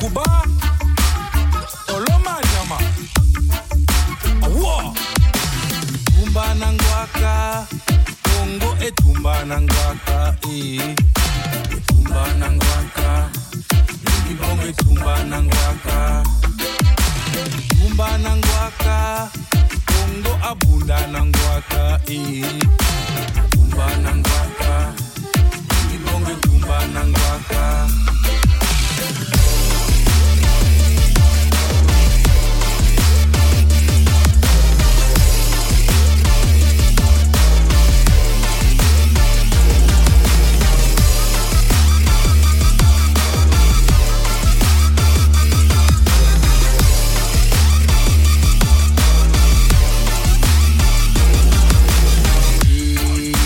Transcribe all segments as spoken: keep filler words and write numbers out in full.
Kuba Oloma Nyama Awo Tumba Nangwaka Congo Etumba Nangwaka E Tumba Nangwaka Lingi Bongo Etumba Nangwaka Tumba Nangwaka Congo Abunda Nangwaka E Tumba Nangwaka Lingi Bongo Etumba Nangwaka Congo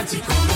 Natty, Congo Natty,